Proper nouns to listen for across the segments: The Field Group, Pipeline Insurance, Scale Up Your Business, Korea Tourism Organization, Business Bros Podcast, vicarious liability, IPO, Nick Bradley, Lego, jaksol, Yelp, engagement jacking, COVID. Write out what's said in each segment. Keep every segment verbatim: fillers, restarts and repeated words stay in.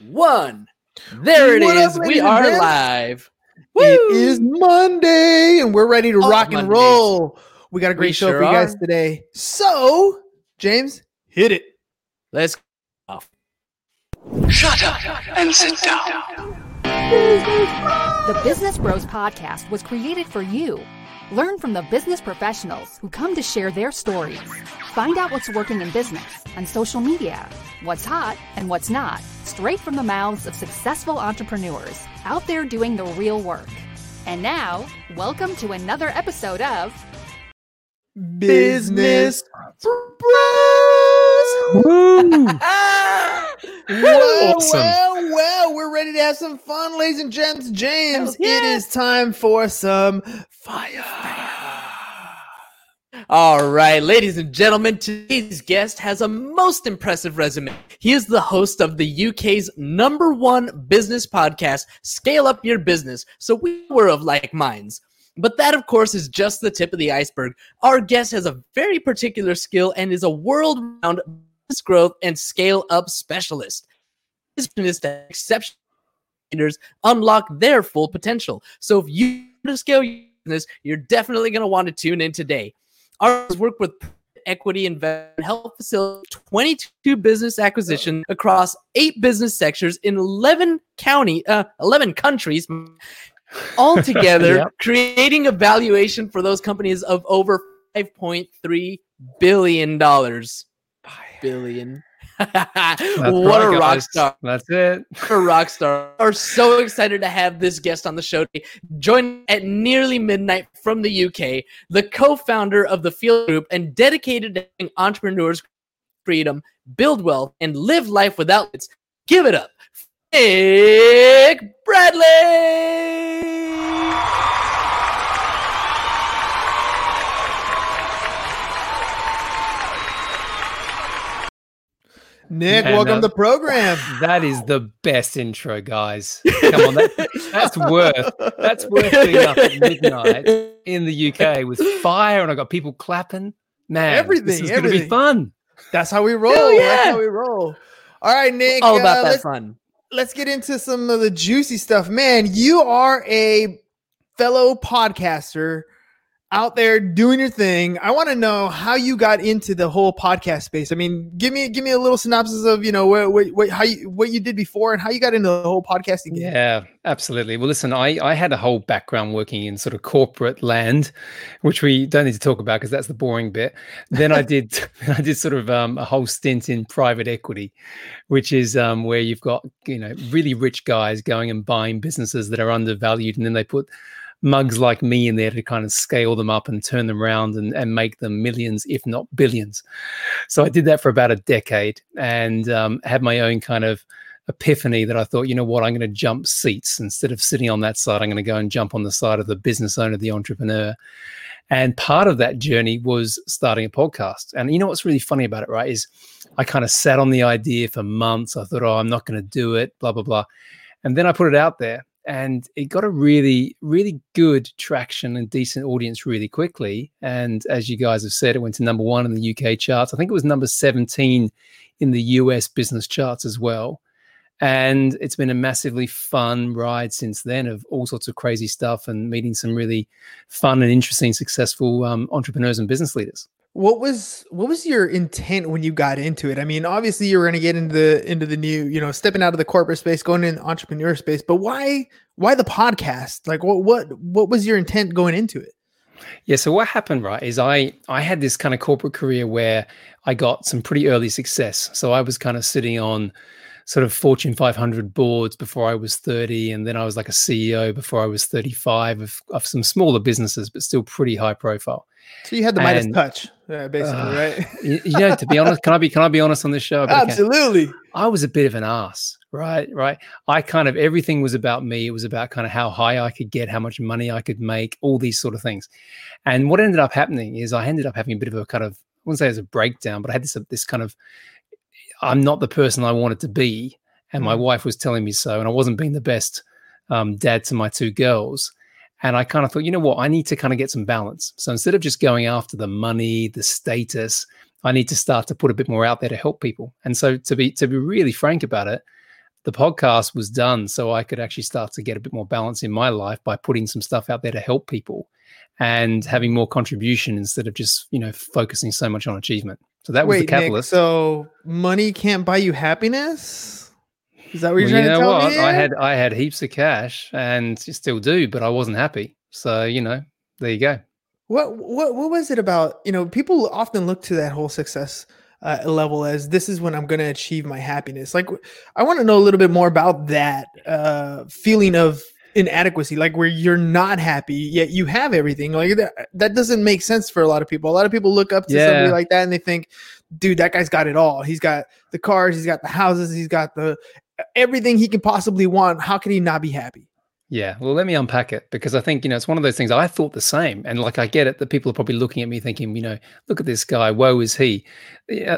one. There it what is. Up, we are this? live. Woo! It is Monday, and we're ready to oh, rock and Mondays. roll. We got a great we show sure for you guys are. today. So, James, hit it. Let's go. Off. Shut up and sit down. The Business Bros Podcast was created for you. Learn from the business professionals who come to share their stories. Find out what's working in business, on social media, what's hot and what's not, straight from the mouths of successful entrepreneurs out there doing the real work. And now, welcome to another episode of Business Bros! Woo! Well, awesome. well, well, we're ready to have some fun, ladies and gents. James, yeah. It is time for some fire. fire. All right, ladies and gentlemen, today's guest has a most impressive resume. He is the host of the U K's number one business podcast, Scale Up Your Business, so we were of like minds. But that, of course, is just the tip of the iceberg. Our guest has a very particular skill and is a world-renowned business growth and scale-up specialist. His mission is to exceptional leaders unlock their full potential. So if you want to scale your business, you're definitely going to want to tune in today. Our work with equity investment and help facilitate twenty-two business acquisitions across eight business sectors in eleven county, uh, eleven countries. All together, yep. creating a valuation for those companies of over five point three billion dollars. Billion. What a rock star. That's it. What a rock star. We're so excited to have this guest on the show today. Joining at nearly midnight from the U K, the co-founder of The Field Group and dedicated to helping entrepreneurs freedom, build wealth, and live life without limits. Give it up. Nick Bradley! Nick, and welcome uh, to the program. That is the best intro, guys. Come on, that, that's worth that's worth being up at midnight in the U K with fire, and I got people clapping. Man, everything, this is going to be fun. That's how we roll. Hell yeah. That's how we roll. All right, Nick. All about uh, that fun. Let's get into some of the juicy stuff. Man, you are a fellow podcaster out there doing your thing. I want to know how you got into the whole podcast space. I mean, give me give me a little synopsis of, you know, what, what, what how you, what you did before and how you got into the whole podcasting game. Yeah, absolutely. Well, listen, I, I had a whole background working in sort of corporate land, which we don't need to talk about because that's the boring bit. Then I did I did sort of um, a whole stint in private equity, which is um, where you've got, you know, really rich guys going and buying businesses that are undervalued, and then they put mugs like me in there to kind of scale them up and turn them around and, and make them millions, if not billions. So I did that for about a decade and um, had my own kind of epiphany that I thought, you know what, I'm going to jump seats. Instead of sitting on that side, I'm going to go and jump on the side of the business owner, the entrepreneur. And part of that journey was starting a podcast. And you know what's really funny about it, right, is I kind of sat on the idea for months. I thought, oh, I'm not going to do it, blah, blah, blah. And then I put it out there. And it got a really, really good traction and decent audience really quickly. And as you guys have said, it went to number one in the U K charts. I think it was number seventeen in the U S business charts as well. And it's been a massively fun ride since then of all sorts of crazy stuff and meeting some really fun and interesting, successful um, entrepreneurs and business leaders. What was what was your intent when you got into it? I mean, obviously you were going to get into the into the new, you know, stepping out of the corporate space, going into the entrepreneur space. But why why the podcast? Like, what what what was your intent going into it? Yeah, so what happened, right, is I I had this kind of corporate career where I got some pretty early success. So I was kind of sitting on sort of Fortune five hundred boards before I was thirty, and then I was like a C E O before I was thirty-five of, of some smaller businesses, but still pretty high profile. So you had the Midas and, touch, uh, basically, uh, right? you, you know, to be honest, can I be can I be honest on this show? I Absolutely. Can. I was a bit of an ass, right? Right. I kind of everything was about me. It was about kind of how high I could get, how much money I could make, all these sort of things. And what ended up happening is I ended up having a bit of a kind of, I wouldn't say it was a breakdown, but I had this this kind of, I'm not the person I wanted to be. And my wife was telling me so. And I wasn't being the best um, dad to my two girls. And I kind of thought, you know what, I need to kind of get some balance. So instead of just going after the money, the status, I need to start to put a bit more out there to help people. And so to be to be really frank about it, the podcast was done so I could actually start to get a bit more balance in my life by putting some stuff out there to help people and having more contribution instead of just, you know, focusing so much on achievement. So that was Wait, the catalyst. Nick, so money can't buy you happiness? Is that what you're well, trying you know to tell what? me? I had I had heaps of cash and still do, but I wasn't happy. So, you know, there you go. What what what was it about, you know, people often look to that whole success Uh, level as this is when I'm going to achieve my happiness. Like, I want to know a little bit more about that uh, feeling of inadequacy, like where you're not happy yet you have everything. Like that, that doesn't make sense for a lot of people. A lot of people look up to yeah. somebody like that and they think, dude, that guy's got it all. He's got the cars, he's got the houses, he's got the everything he can possibly want. How can he not be happy? Yeah. Well, let me unpack it, because I think, you know, it's one of those things I thought the same. And like, I get it that people are probably looking at me thinking, you know, look at this guy. Woe is he.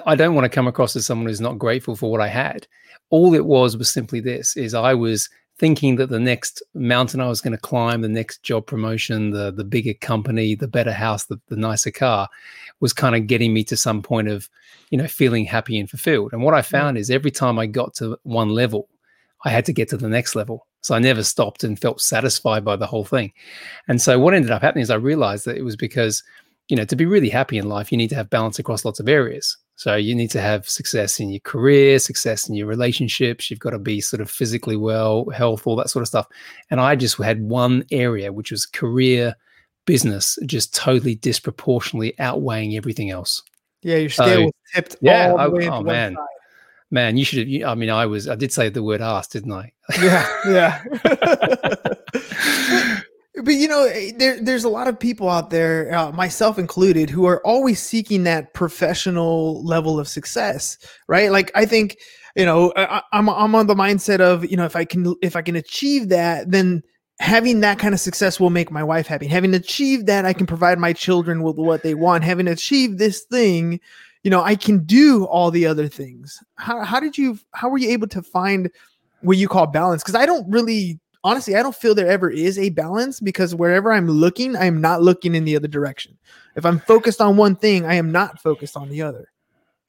I don't want to come across as someone who's not grateful for what I had. All it was was simply this, is I was thinking that the next mountain I was going to climb, the next job promotion, the the bigger company, the better house, the, the nicer car was kind of getting me to some point of, you know, feeling happy and fulfilled. And what I found is every time I got to one level, I had to get to the next level. So I never stopped and felt satisfied by the whole thing. And so what ended up happening is I realized that it was because, you know, to be really happy in life, you need to have balance across lots of areas. So you need to have success in your career, success in your relationships. You've got to be sort of physically well, health, all that sort of stuff. And I just had one area, which was career, business, just totally disproportionately outweighing everything else. Yeah, your scale so, was tipped yeah, all the I, way oh, to one man. side. Man, you should have, I mean, I was, I did say the word ass, didn't I? Yeah, yeah. but, but, you know, there, there's a lot of people out there, uh, myself included, who are always seeking that professional level of success, right? Like, I think, you know, I, I'm I'm on the mindset of, you know, if I can, if I can achieve that, then having that kind of success will make my wife happy. Having achieved that, I can provide my children with what they want. Having achieved this thing, you know, I can do all the other things. How how did you, how were you able to find what you call balance? Because I don't really, honestly, I don't feel there ever is a balance, because wherever I'm looking, I'm not looking in the other direction. If I'm focused on one thing, I am not focused on the other.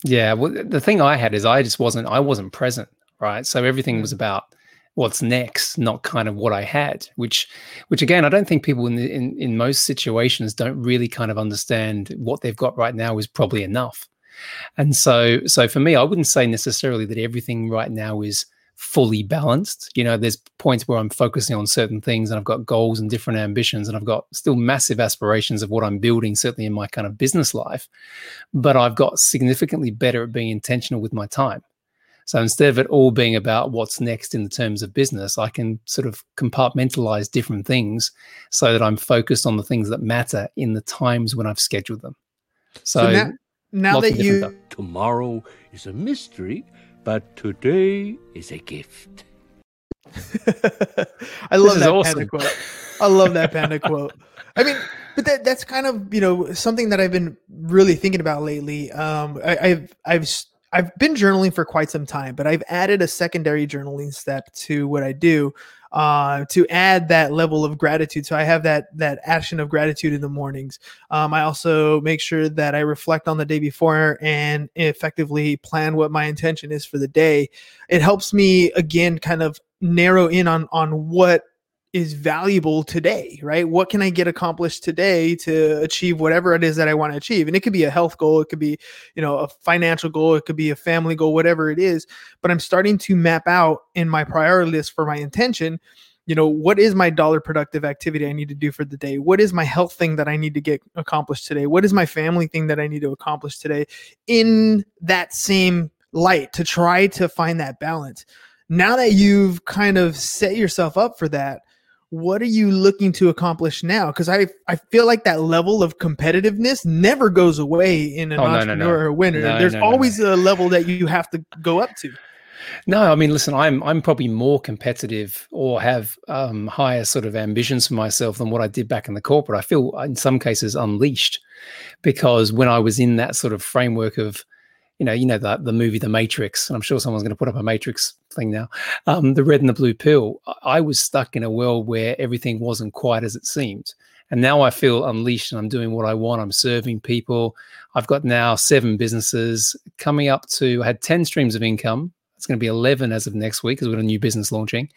Yeah. Well, the thing I had is I just wasn't, I wasn't present, right? So everything was about what's next, not kind of what I had, which, which again, I don't think people in, the, in in most situations don't really kind of understand what they've got right now is probably enough. And so, so for me, I wouldn't say necessarily that everything right now is fully balanced. You know, there's points where I'm focusing on certain things and I've got goals and different ambitions, and I've got still massive aspirations of what I'm building, certainly in my kind of business life, but I've got significantly better at being intentional with my time. So instead of it all being about what's next in the terms of business, I can sort of compartmentalize different things so that I'm focused on the things that matter in the times when I've scheduled them. So, so that- Now that you stuff. Tomorrow is a mystery, but today is a gift. I love that awesome. panda quote. I love that panda quote. I mean, but that that's kind of, you know, something that I've been really thinking about lately. Um, I, I've I've I've been journaling for quite some time, but I've added a secondary journaling step to what I do, uh, to add that level of gratitude. So I have that, that action of gratitude in the mornings. Um, I also make sure that I reflect on the day before and effectively plan what my intention is for the day. It helps me again, kind of narrow in on, on what is valuable today, right? What can I get accomplished today to achieve whatever it is that I want to achieve? And it could be a health goal. It could be, you know, a financial goal. It could be a family goal, whatever it is. But I'm starting to map out in my priority list for my intention, you know, what is my dollar productive activity I need to do for the day? What is my health thing that I need to get accomplished today? What is my family thing that I need to accomplish today? In that same light, to try to find that balance. Now that you've kind of set yourself up for that, what are you looking to accomplish now? Because I I feel like that level of competitiveness never goes away in an oh, entrepreneur no, no, no. or winner. No, There's no, no, always no. a level that you have to go up to. No, I mean, listen, I'm I'm probably more competitive or have um, higher sort of ambitions for myself than what I did back in the corporate. I feel in some cases unleashed, because when I was in that sort of framework of, you know, you know, the, the movie, The Matrix, and I'm sure someone's going to put up a Matrix thing now, um, the red and the blue pill, I was stuck in a world where everything wasn't quite as it seemed. And now I feel unleashed and I'm doing what I want. I'm serving people. I've got now seven businesses coming up to, I had ten streams of income It's going to be eleven as of next week because we've got a new business launching.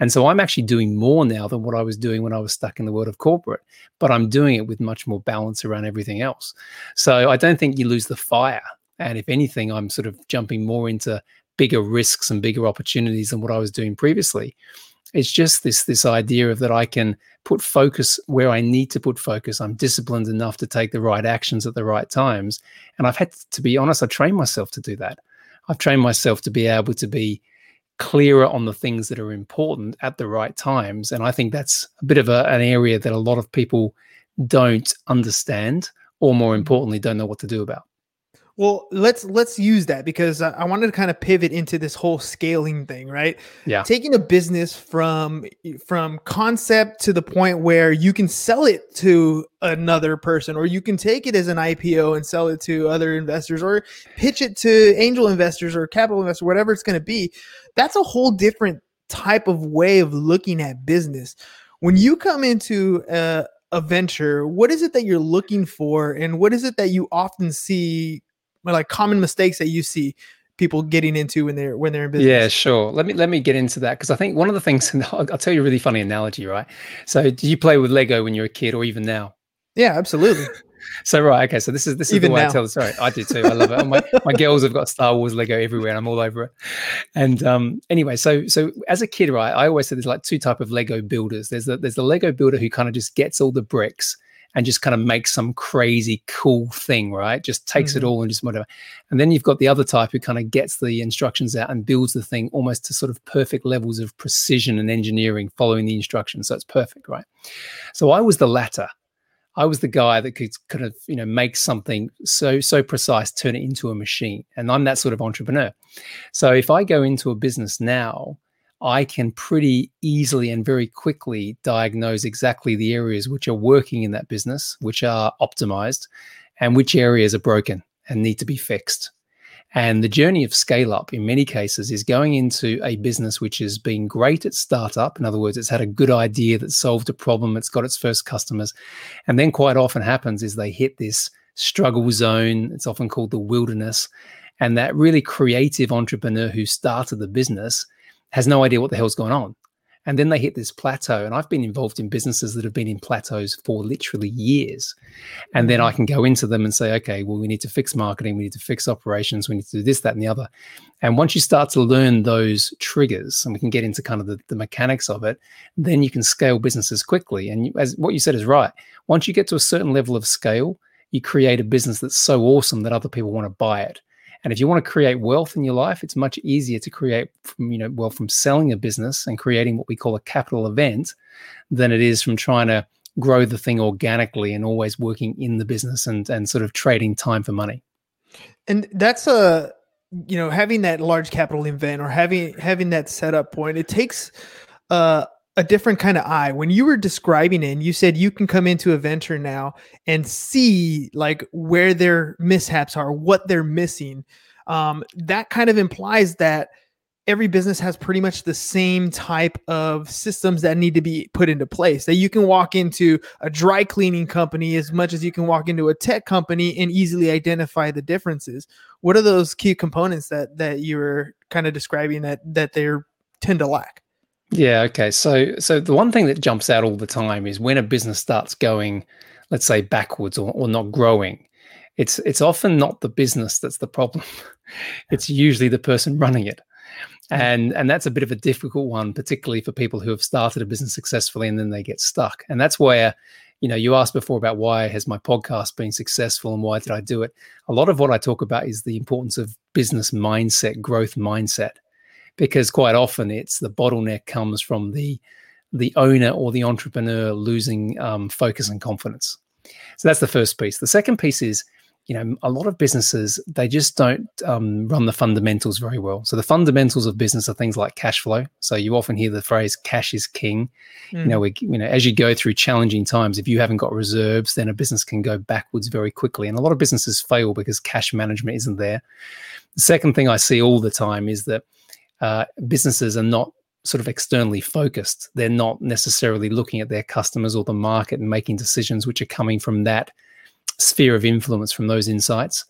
And so I'm actually doing more now than what I was doing when I was stuck in the world of corporate, but I'm doing it with much more balance around everything else. So I don't think you lose the fire. And if anything, I'm sort of jumping more into bigger risks and bigger opportunities than what I was doing previously. It's just this this idea of that I can put focus where I need to put focus. I'm disciplined enough to take the right actions at the right times. And I've had to, to be honest, I trained myself to do that. I've trained myself to be able to be clearer on the things that are important at the right times. And I think that's a bit of a, an area that a lot of people don't understand, or more importantly, don't know what to do about. Well, let's let's use that, because I wanted to kind of pivot into this whole scaling thing, right? Yeah. Taking a business from from concept to the point where you can sell it to another person, or you can take it as an I P O and sell it to other investors, or pitch it to angel investors or capital investors, whatever it's going to be. That's a whole different type of way of looking at business. When you come into a, a venture, what is it that you're looking for, and what is it that you often see? Like common mistakes that you see people getting into when they're when they're in business. Yeah, sure. Let me let me get into that, because I think one of the things, and I'll, I'll tell you a really funny analogy, right? So, did you play with Lego when you were a kid, or even now? Yeah, absolutely. So right, okay. So this is this is even the way now. I tell the story. I do too. I love it. My my girls have got Star Wars Lego everywhere, and I'm all over it. And um, anyway, so so as a kid, right, I always said there's like two types of Lego builders. There's the there's the Lego builder who kind of just gets all the bricks and just kind of make some crazy cool thing, right? Just takes mm-hmm. it all and just whatever. And then you've got the other type who kind of gets the instructions out and builds the thing almost to sort of perfect levels of precision and engineering, following the instructions. So it's perfect, right? So I was the latter. I was the guy that could kind of, you know, make something so, so precise, turn it into a machine. And I'm that sort of entrepreneur. So if I go into a business now, I can pretty easily and very quickly diagnose exactly the areas which are working in that business, which are optimized, and which areas are broken and need to be fixed. And the journey of scale up in many cases is going into a business which has been great at startup. In other words, it's had a good idea that solved a problem. It's got its first customers. And then quite often happens is they hit this struggle zone. It's often called the wilderness. And that really creative entrepreneur who started the business has no idea what the hell's going on. And then they hit this plateau. And I've been involved in businesses that have been in plateaus for literally years. And then I can go into them and say, okay, well, we need to fix marketing. We need to fix operations. We need to do this, that, and the other. And once you start to learn those triggers, and we can get into kind of the, the mechanics of it, then you can scale businesses quickly. And you, as what you said is right. Once you get to a certain level of scale, you create a business that's so awesome that other people want to buy it. And if you want to create wealth in your life, it's much easier to create from, you know, wealth from selling a business and creating what we call a capital event than it is from trying to grow the thing organically and always working in the business and and sort of trading time for money. And that's a, you know, having that large capital event or having having that setup point, it takes uh a different kind of eye. When you were describing it, and you said you can come into a venture now and see like where their mishaps are, what they're missing. Um, that kind of implies that every business has pretty much the same type of systems that need to be put into place, that you can walk into a dry cleaning company as much as you can walk into a tech company and easily identify the differences. What are those key components that, that you were kind of describing that, that they tend to lack? Yeah, okay. So so the one thing that jumps out all the time is when a business starts going, let's say, backwards or, or not growing, it's it's often not the business that's the problem. It's usually the person running it. And and that's a bit of a difficult one, particularly for people who have started a business successfully and then they get stuck. And that's where, you know, you asked before about why has my podcast been successful and why did I do it? A lot of what I talk about is the importance of business mindset, growth mindset. Because quite often it's the bottleneck comes from the the owner or the entrepreneur losing um, focus and confidence. So that's the first piece. The second piece is, you know, a lot of businesses, they just don't um, run the fundamentals very well. So the fundamentals of business are things like cash flow. So you often hear the phrase cash is king. Mm. You know, we, you know, as you go through challenging times, if you haven't got reserves, then a business can go backwards very quickly. And a lot of businesses fail because cash management isn't there. The second thing I see all the time is that Uh, businesses are not sort of externally focused. They're not necessarily looking at their customers or the market and making decisions which are coming from that sphere of influence, from those insights.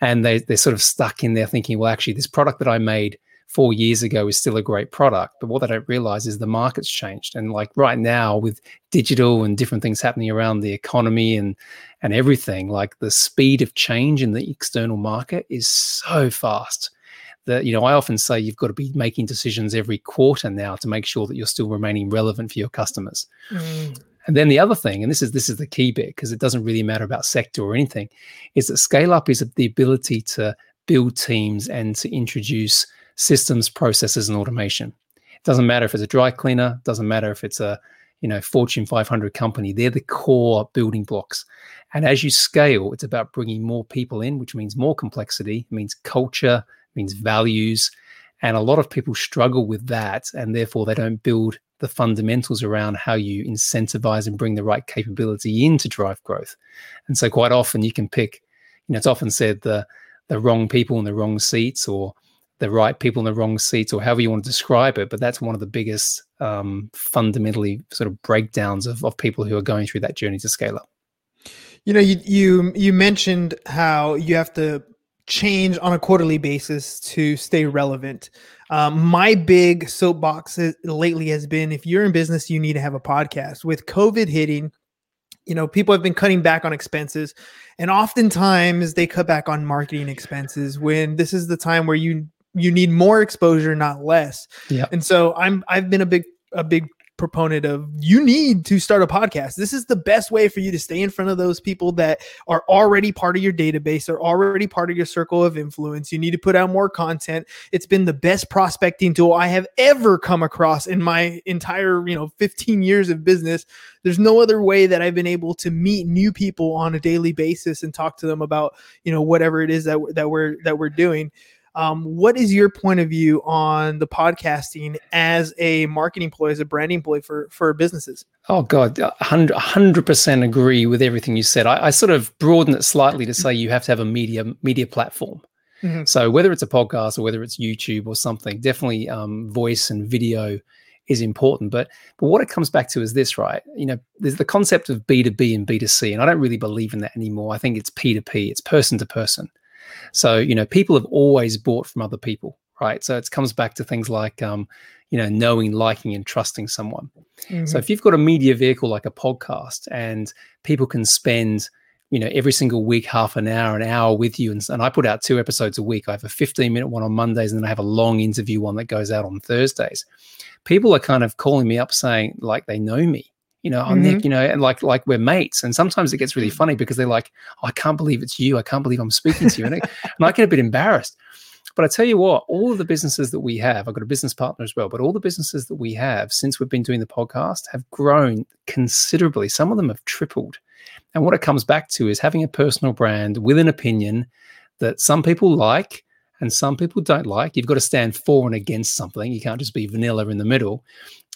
And they, they're sort of stuck in there thinking, well, actually, this product that I made four years ago is still a great product. But what they don't realize is the market's changed. And like right now with digital and different things happening around the economy and and everything, like the speed of change in the external market is so fast that, you know, I often say you've got to be making decisions every quarter now to make sure that you're still remaining relevant for your customers. Mm. And then the other thing, and this is this is the key bit, because it doesn't really matter about sector or anything, is that scale up is the ability to build teams and to introduce systems, processes, and automation. It doesn't matter if it's a dry cleaner, doesn't matter if it's a, you know, Fortune five hundred company. They're the core building blocks. And as you scale, it's about bringing more people in, which means more complexity, means culture, means values. And a lot of people struggle with that, and therefore they don't build the fundamentals around how you incentivize and bring the right capability in to drive growth. And so quite often you can pick, you know, it's often said the the wrong people in the wrong seats, or the right people in the wrong seats, or however you want to describe it. But that's one of the biggest um, fundamentally sort of breakdowns of, of people who are going through that journey to scale up. You know, you you you mentioned how you have to change on a quarterly basis to stay relevant. Um, my big soapbox lately has been, if you're in business, you need to have a podcast. With COVID hitting, you know, people have been cutting back on expenses, and oftentimes they cut back on marketing expenses when this is the time where you you need more exposure, not less. Yeah. And so I'm I've been a big a big proponent of, you need to start a podcast. This is the best way for you to stay in front of those people that are already part of your database, are already part of your circle of influence. You need to put out more content. It's been the best prospecting tool I have ever come across in my entire, you know, fifteen years of business. There's no other way that I've been able to meet new people on a daily basis and talk to them about, you know, whatever it is that that we're that we're doing. Um, what is your point of view on the podcasting as a marketing ploy, as a branding ploy for, for businesses? Oh God, one hundred percent agree with everything you said. I, I sort of broaden it slightly to say you have to have a media media platform. Mm-hmm. So whether it's a podcast or whether it's YouTube or something, definitely um, voice and video is important. But but what it comes back to is this, right? You know, there's the concept of B two B and B two C, and I don't really believe in that anymore. I think it's P two P, it's person to person. So, you know, people have always bought from other people, right? So it comes back to things like, um, you know, knowing, liking, and trusting someone. Mm-hmm. So if you've got a media vehicle like a podcast and people can spend, you know, every single week, half an hour, an hour with you. And, and I put out two episodes a week. I have a fifteen minute one on Mondays, and then I have a long interview one that goes out on Thursdays. People are kind of calling me up saying like they know me. You know, oh, mm-hmm. Nick, you know, and like like we're mates. And sometimes it gets really funny because they're like, oh, I can't believe it's you. I can't believe I'm speaking to you. And, it, and I get a bit embarrassed. But I tell you what, all of the businesses that we have, I've got a business partner as well, but all the businesses that we have since we've been doing the podcast have grown considerably. Some of them have tripled. And what it comes back to is having a personal brand with an opinion that some people like and some people don't like. You've got to stand for and against something. You can't just be vanilla in the middle.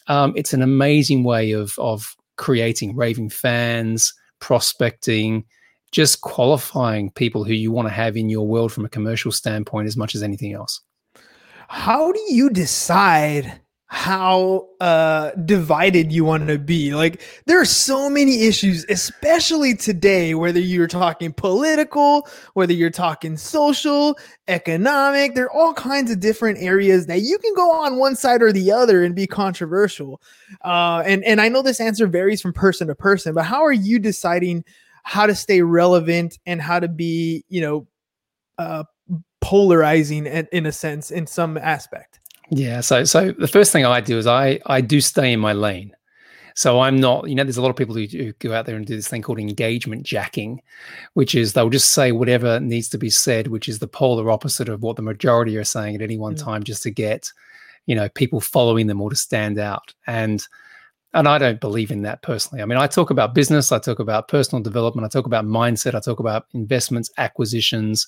Um, it's an amazing way of of creating raving fans, prospecting, just qualifying people who you want to have in your world from a commercial standpoint as much as anything else. How do you decide how uh, divided you want to be? Like, there are so many issues, especially today, whether you're talking political, whether you're talking social, economic, there are all kinds of different areas that you can go on one side or the other and be controversial. Uh, and, and I know this answer varies from person to person, but how are you deciding how to stay relevant and how to be, you know, uh, polarizing in, in a sense, in some aspect? Yeah. So so the first thing I do is I I do stay in my lane. So I'm not, you know, there's a lot of people who, who go out there and do this thing called engagement jacking, which is they'll just say whatever needs to be said, which is the polar opposite of what the majority are saying at any one mm-hmm. time, just to get, you know, people following them or to stand out. And and I don't believe in that personally. I mean, I talk about business, I talk about personal development, I talk about mindset, I talk about investments, acquisitions,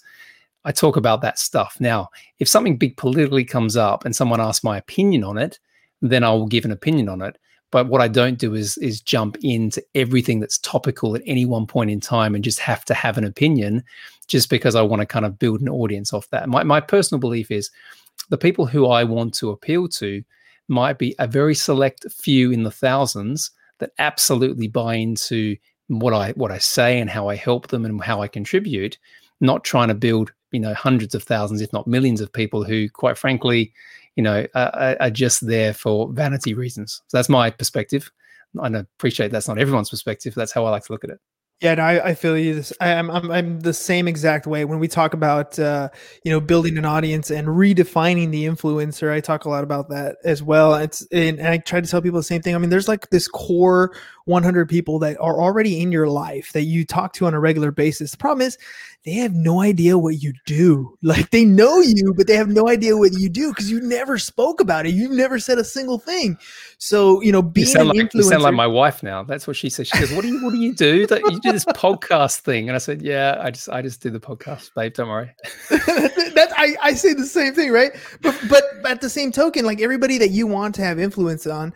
I talk about that stuff. Now, if something big politically comes up and someone asks my opinion on it, then I will give an opinion on it. But what I don't do is is jump into everything that's topical at any one point in time and just have to have an opinion just because I want to kind of build an audience off that. My, my personal belief is the people who I want to appeal to might be a very select few in the thousands that absolutely buy into what I what I say and how I help them and how I contribute, not trying to build you know, hundreds of thousands, if not millions of people who, quite frankly, you know, are, are just there for vanity reasons. So that's my perspective. I appreciate that's not everyone's perspective. That's how I like to look at it. Yeah, no, I, I feel you. I'm, I'm, I'm the same exact way. When we talk about, uh, you know, building an audience and redefining the influencer, I talk a lot about that as well. It's and I try to tell people the same thing. I mean, there's like this core one hundred people that are already in your life that you talk to on a regular basis. The problem is they have no idea what you do. Like, they know you, but they have no idea what you do because you never spoke about it. You've never said a single thing. So, you know, being you sound an like, influencer. You sound like my wife now. That's what she says. She goes, what do you, what do you do? That you do this podcast thing. And I said, yeah, I just, I just do the podcast, babe. Don't worry. that I, I say the same thing, right? But, but at the same token, like, everybody that you want to have influence on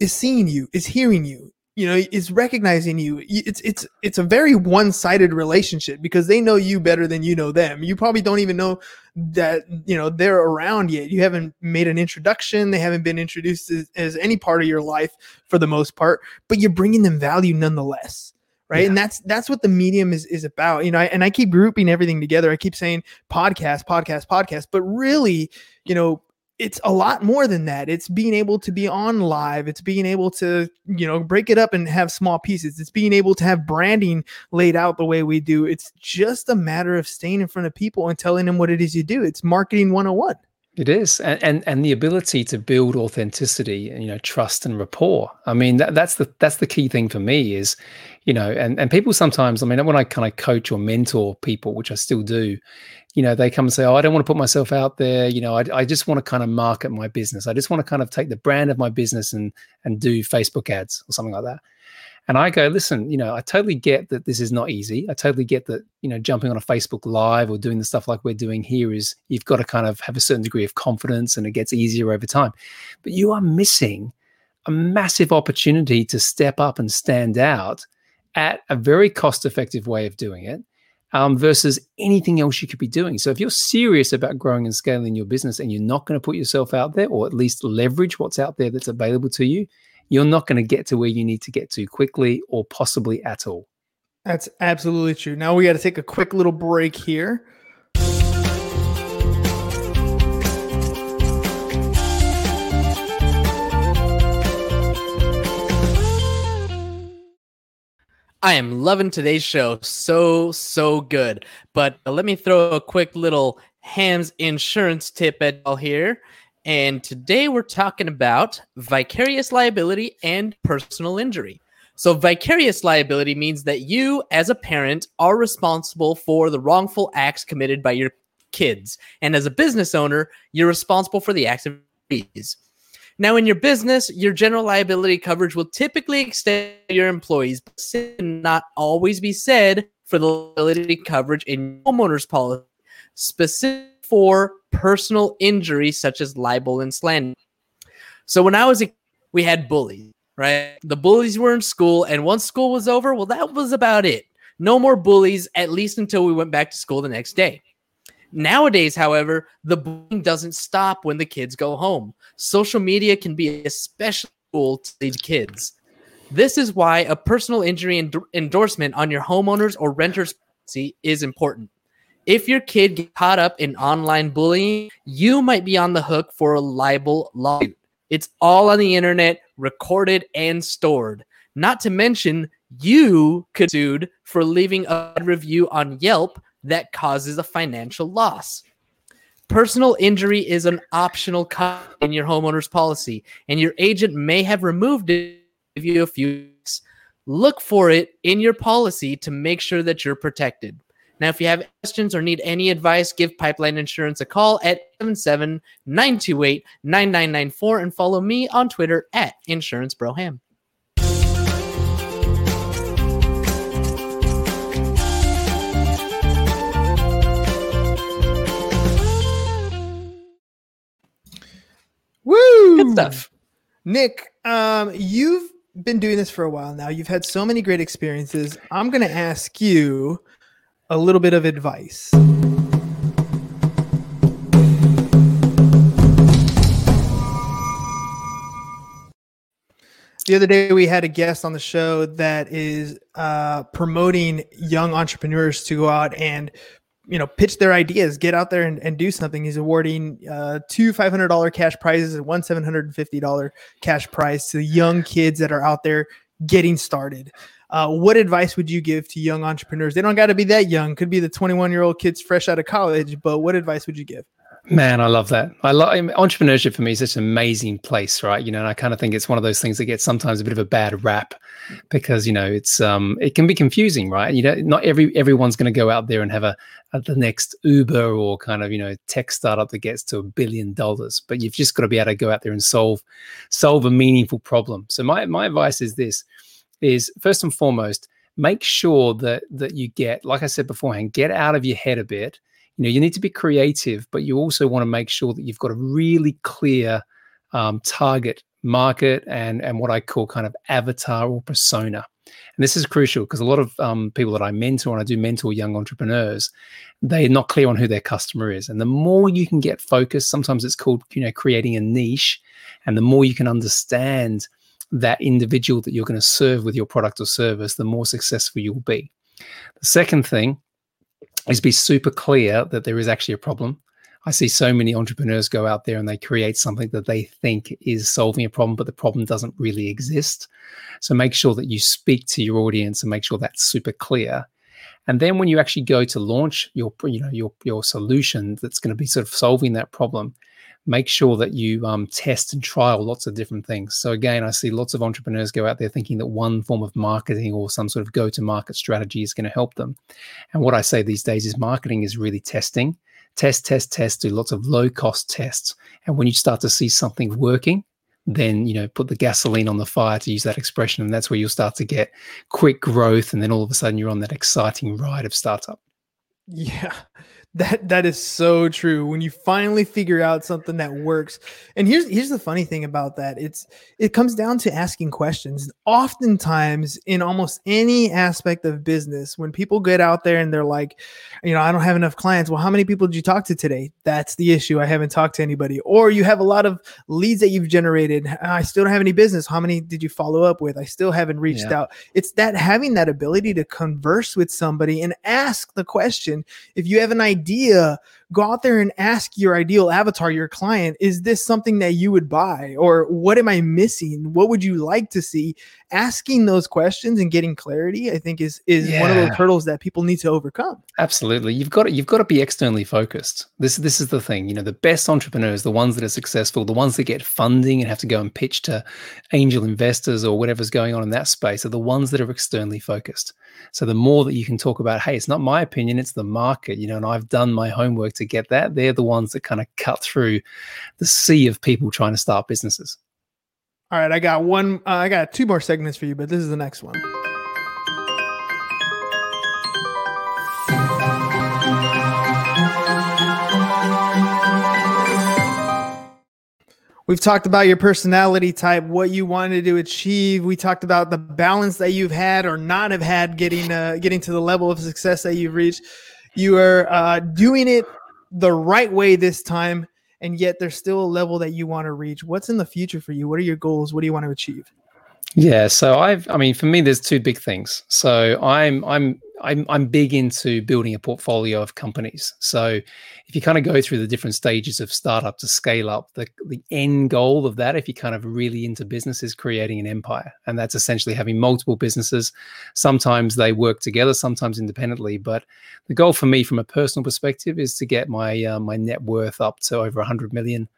is seeing you, is hearing you. You know, it's recognizing you. It's it's it's a very one-sided relationship because they know you better than you know them. You probably don't even know that, you know, they're around yet. You haven't made an introduction. They haven't been introduced as, as any part of your life for the most part, but you're bringing them value nonetheless. Right. Yeah. And that's that's what the medium is is about. You know, I, and I keep grouping everything together. I keep saying podcast, podcast, podcast, but really, you know, it's a lot more than that. It's being able to be on live. It's being able to, you know, break it up and have small pieces. It's being able to have branding laid out the way we do. It's just a matter of staying in front of people and telling them what it is you do. It's marketing one oh one. It is. And, and, and the ability to build authenticity and, you know, trust and rapport. I mean, that, that's the, that's the key thing for me is, you know, and, and people sometimes, I mean, when I kind of coach or mentor people, which I still do, you know, they come and say, oh, I don't want to put myself out there. You know, I, I just want to kind of market my business. I just want to kind of take the brand of my business and, and do Facebook ads or something like that. And I go, listen, you know, I totally get that this is not easy. I totally get that, you know, jumping on a Facebook Live or doing the stuff like we're doing here is you've got to kind of have a certain degree of confidence and it gets easier over time. But you are missing a massive opportunity to step up and stand out at a very cost-effective way of doing it um, versus anything else you could be doing. So if you're serious about growing and scaling your business and you're not going to put yourself out there or at least leverage what's out there that's available to you, you're not going to get to where you need to get to quickly or possibly at all. That's absolutely true. Now we got to take a quick little break here. I am loving today's show. So, so good. But let me throw a quick little Ham's insurance tip at all here. And today we're talking about vicarious liability and personal injury. So vicarious liability means that you, as a parent, are responsible for the wrongful acts committed by your kids. And as a business owner, you're responsible for the acts of your employees. Now, in your business, your general liability coverage will typically extend to your employees, but this can not always be said for the liability coverage in homeowners policy, specifically for personal injury, such as libel and slander. So when I was a kid, we had bullies, right? The bullies were in school, and once school was over, well, that was about it. No more bullies, at least until we went back to school the next day. Nowadays, however, the bullying doesn't stop when the kids go home. Social media can be especially cruel to these kids. This is why a personal injury end- endorsement on your homeowner's or renter's policy is important. If your kid gets caught up in online bullying, you might be on the hook for a libel lawsuit. It's all on the internet, recorded and stored. Not to mention, you could be sued for leaving a review on Yelp that causes a financial loss. Personal injury is an optional cover in your homeowner's policy, and your agent may have removed it to give you a few weeks. Look for it in your policy to make sure that you're protected. Now, if you have questions or need any advice, give Pipeline Insurance a call at seven seven nine two eight nine nine nine four and follow me on Twitter at InsuranceBroHam. Woo! Good stuff. Nick, um, you've been doing this for a while now. You've had so many great experiences. I'm going to ask you a little bit of advice. The other day we had a guest on the show that is uh, promoting young entrepreneurs to go out and you know, pitch their ideas, get out there and, and do something. He's awarding uh, two five hundred dollars cash prizes and one seven hundred fifty dollars cash prize to the young kids that are out there getting started. Uh, what advice would you give to young entrepreneurs? They don't got to be that young. Could be the twenty-one-year-old kids fresh out of college, but what advice would you give? Man, I love that. I love entrepreneurship. For me is such an amazing place, right? You know, and I kind of think it's one of those things that gets sometimes a bit of a bad rap because, you know, it's um, it can be confusing, right? You know, not every everyone's going to go out there and have a, a the next Uber or kind of, you know, tech startup that gets to a billion dollars, but you've just got to be able to go out there and solve solve a meaningful problem. So my my advice is this: is first and foremost, make sure that that you get, like I said beforehand, get out of your head a bit. You know, you need to be creative, but you also want to make sure that you've got a really clear um, target market and and what I call kind of avatar or persona. And this is crucial because a lot of um, people that I mentor, and I do mentor young entrepreneurs, they're not clear on who their customer is. And the more you can get focused, sometimes it's called, you know, creating a niche, and the more you can understand that individual that you're going to serve with your product or service, the more successful you'll be. The second thing is be super clear that there is actually a problem. I see so many entrepreneurs go out there and they create something that they think is solving a problem, but the problem doesn't really exist. So make sure that you speak to your audience and make sure that's super clear. And then when you actually go to launch your, you know, your, your solution that's going to be sort of solving that problem, make sure that you um, test and trial lots of different things. So again, I see lots of entrepreneurs go out there thinking that one form of marketing or some sort of go-to-market strategy is going to help them. And what I say these days is marketing is really testing. Test, test, test, do lots of low-cost tests. And when you start to see something working, then, you know, put the gasoline on the fire, to use that expression. And that's where you'll start to get quick growth. And then all of a sudden you're on that exciting ride of startup. Yeah, that that is so true. When you finally figure out something that works. And here's here's the funny thing about that. It's it comes down to asking questions. Oftentimes in almost any aspect of business, when people get out there and they're like, you know, I don't have enough clients. Well, how many people did you talk to today? That's the issue. I haven't talked to anybody. Or you have a lot of leads that you've generated. I still don't have any business. How many did you follow up with? I still haven't reached yeah. out. It's that having that ability to converse with somebody and ask the question. If you have an idea, go out there and ask your ideal avatar, your client, is this something that you would buy? Or what am I missing? What would you like to see? Asking those questions and getting clarity, I think, is is yeah. one of those hurdles that people need to overcome. Absolutely. You've got to, you've got to be externally focused. This, this is the thing. You know, the best entrepreneurs, the ones that are successful, the ones that get funding and have to go and pitch to angel investors or whatever's going on in that space, are the ones that are externally focused. So the more that you can talk about, hey, it's not my opinion, it's the market, you know, and I've done my homework to get that. They're the ones that kind of cut through the sea of people trying to start businesses. All right. I got one, uh, I got two more segments for you, but this is the next one. We've talked about your personality type, what you wanted to achieve. We talked about the balance that you've had or not have had getting uh, getting to the level of success that you've reached. You are uh, doing it the right way this time, and yet there's still a level that you want to reach. What's in the future for you? What are your goals? What do you want to achieve? Yeah, so I've, I mean, for me, there's two big things. So I'm, I'm, I'm, I'm big into building a portfolio of companies. So if you kind of go through the different stages of startup to scale up, the, the end goal of that, if you're kind of really into business, is creating an empire. And that's essentially having multiple businesses. Sometimes they work together, sometimes independently. But the goal for me from a personal perspective is to get my, uh, my net worth up to over one hundred million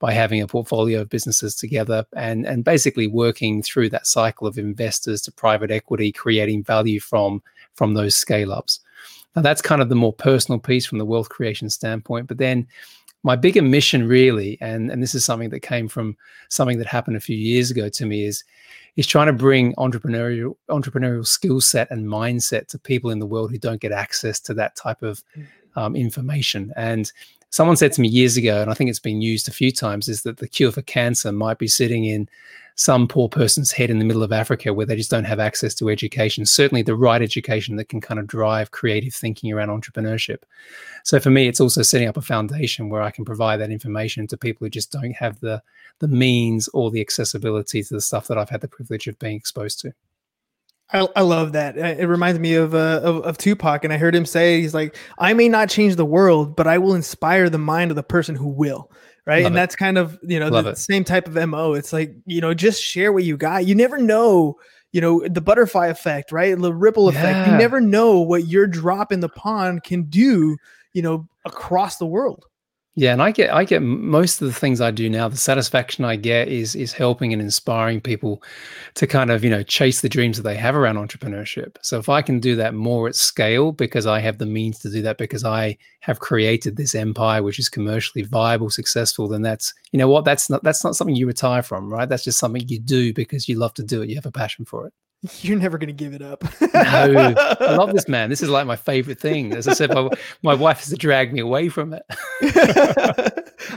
by having a portfolio of businesses together and, and basically working through that cycle of investors to private equity, creating value from, from those scale-ups. Now, that's kind of the more personal piece from the wealth creation standpoint. But then my bigger mission really, and, and this is something that came from something that happened a few years ago to me, is, is trying to bring entrepreneurial entrepreneurial skill set and mindset to people in the world who don't get access to that type of um, information. And someone said to me years ago, and I think it's been used a few times, is that the cure for cancer might be sitting in some poor person's head in the middle of Africa where they just don't have access to education, certainly the right education that can kind of drive creative thinking around entrepreneurship. So for me, it's also setting up a foundation where I can provide that information to people who just don't have the, the means or the accessibility to the stuff that I've had the privilege of being exposed to. I, I love that. It reminds me of, uh, of of Tupac, and I heard him say, he's like, I may not change the world, but I will inspire the mind of the person who will. Right. Love and it. That's kind of, you know, love the it. Same type of M O. It's like, you know, just share what you got. You never know, you know, the butterfly effect, right? The ripple yeah. effect. You never know what your drop in the pond can do, you know, across the world. Yeah, and I get I get most of the things I do now, the satisfaction I get is is helping and inspiring people to kind of, you know, chase the dreams that they have around entrepreneurship. So if I can do that more at scale because I have the means to do that, because I have created this empire which is commercially viable, successful, then that's, you know what, that's not that's not something you retire from, right? That's just something you do because you love to do it, you have a passion for it. You're never going to give it up. No, I love this, man. This is like my favorite thing. As I said, my, my wife has to drag me away from it.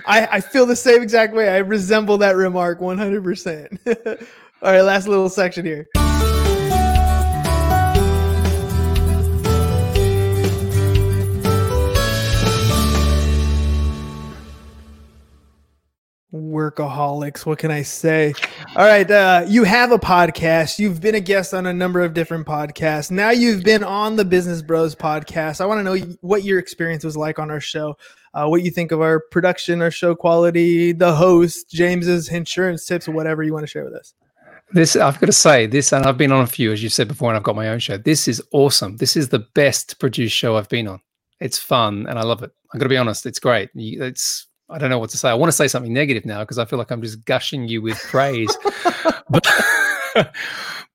I, I feel the same exact way. I resemble that remark one hundred percent. All right, last little section here. Workaholics, what can I say? All right, uh, you have a podcast. You've been a guest on a number of different podcasts. Now you've been on the Business Bros podcast. I want to know what your experience was like on our show, uh, what you think of our production, our show quality, the host, James's insurance tips, whatever you want to share with us. This, I've got to say this, and I've been on a few, as you said before, and I've got my own show. This is awesome. This is the best produced show I've been on. It's fun, and I love it. I've got to be honest. It's great. It's I don't know what to say. I want to say something negative now because I feel like I'm just gushing you with praise. but,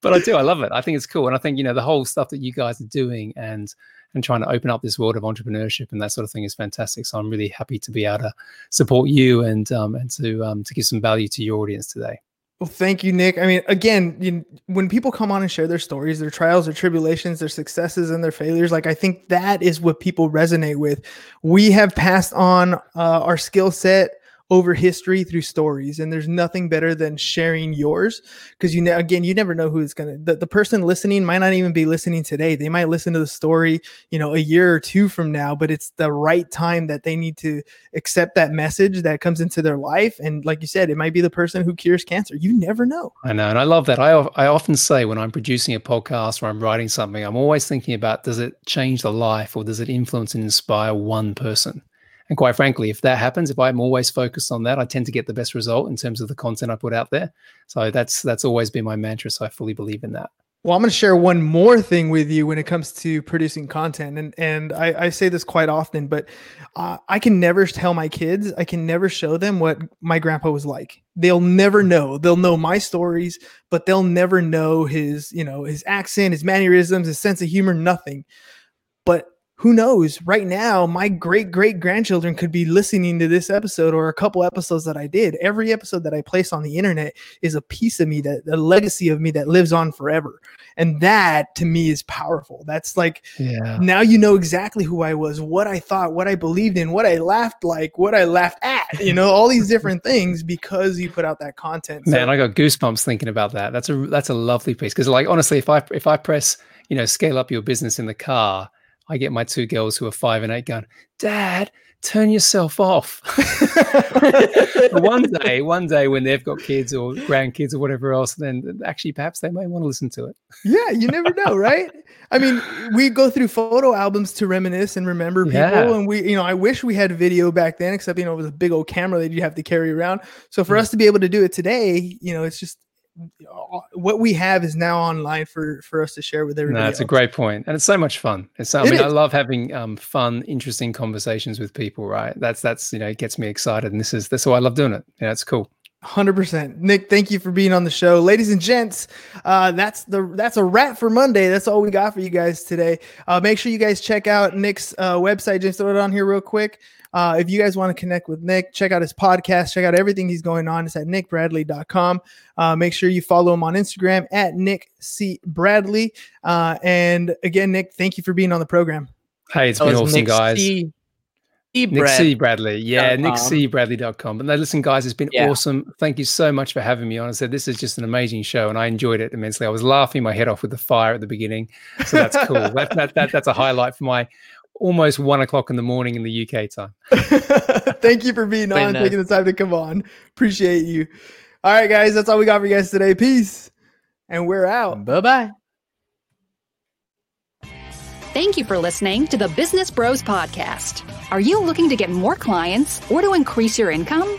but I do. I love it. I think it's cool. And I think, you know, the whole stuff that you guys are doing and and trying to open up this world of entrepreneurship and that sort of thing is fantastic. So I'm really happy to be able to support you and um, and to um, to give some value to your audience today. Well, thank you, Nick. I mean, again, you, when people come on and share their stories, their trials, their tribulations, their successes and their failures, like I think that is what people resonate with. We have passed on uh, our skill set over history through stories, and there's nothing better than sharing yours because, you know, again, you never know who it's going to, the, the person listening might not even be listening today. They might listen to the story, you know, a year or two from now, but it's the right time that they need to accept that message that comes into their life. And like you said, it might be the person who cures cancer. You never know. I know. And I love that. I, I often say when I'm producing a podcast or I'm writing something, I'm always thinking about, does it change the life or does it influence and inspire one person? And quite frankly, if that happens, if I'm always focused on that, I tend to get the best result in terms of the content I put out there. So that's that's always been my mantra. So I fully believe in that. Well, I'm going to share one more thing with you when it comes to producing content. And and I, I say this quite often, but uh, I can never tell my kids, I can never show them what my grandpa was like. They'll never know. They'll know my stories, but they'll never know his, you know, his accent, his mannerisms, his sense of humor, nothing. But who knows? Right now, my great-great-grandchildren could be listening to this episode or a couple episodes that I did. Every episode that I place on the internet is a piece of me, that a legacy of me that lives on forever. And that, to me, is powerful. That's like, yeah. Now you know exactly who I was, what I thought, what I believed in, what I laughed like, what I laughed at, you know, all these different things because you put out that content. Man, so, I got goosebumps thinking about that. That's a that's a lovely piece. Because, like, honestly, if I if I press, you know, scale up your business in the car, I get my two girls who are five and eight going, Dad, turn yourself off. one day, one day when they've got kids or grandkids or whatever else, then actually perhaps they may want to listen to it. Yeah, you never know, right? I mean, we go through photo albums to reminisce and remember people. Yeah. And we, you know, I wish we had video back then, except, you know, it was a big old camera that you have to carry around. So for mm. us to be able to do it today, you know, it's just, what we have is now online for, for us to share with everybody. No, it's else. A great point. And it's so much fun. It's, I it mean, is. I love having um, fun, interesting conversations with people, right? That's, that's, you know, it gets me excited. And this is, that's why I love doing it. Yeah, it's cool. one hundred percent. Nick, thank you for being on the show. Ladies and gents, uh, that's the that's a wrap for Monday. That's all we got for you guys today. Uh, make sure you guys check out Nick's uh, website. James, throw it on here real quick. Uh, if you guys want to connect with Nick, check out his podcast, check out everything he's going on. It's at nick bradley dot com. Uh, make sure you follow him on Instagram at nick c bradley. Uh, and again, Nick, thank you for being on the program. Hey, it's that been awesome, Nick guys. C- E. Nick C. Bradley. Yeah, um, nick c bradley dot com. But no, listen, guys, it's been yeah. awesome. Thank you so much for having me on. I said, this is just an amazing show, and I enjoyed it immensely. I was laughing my head off with the fire at the beginning. So that's cool. that, that, that, that's a highlight for my almost one o'clock in the morning in the U K time. Thank you for being on, and taking the time to come on. Appreciate you. All right, guys, that's all we got for you guys today. Peace. And we're out. Bye-bye. Thank you for listening to the Business Bros Podcast. Are you looking to get more clients or to increase your income?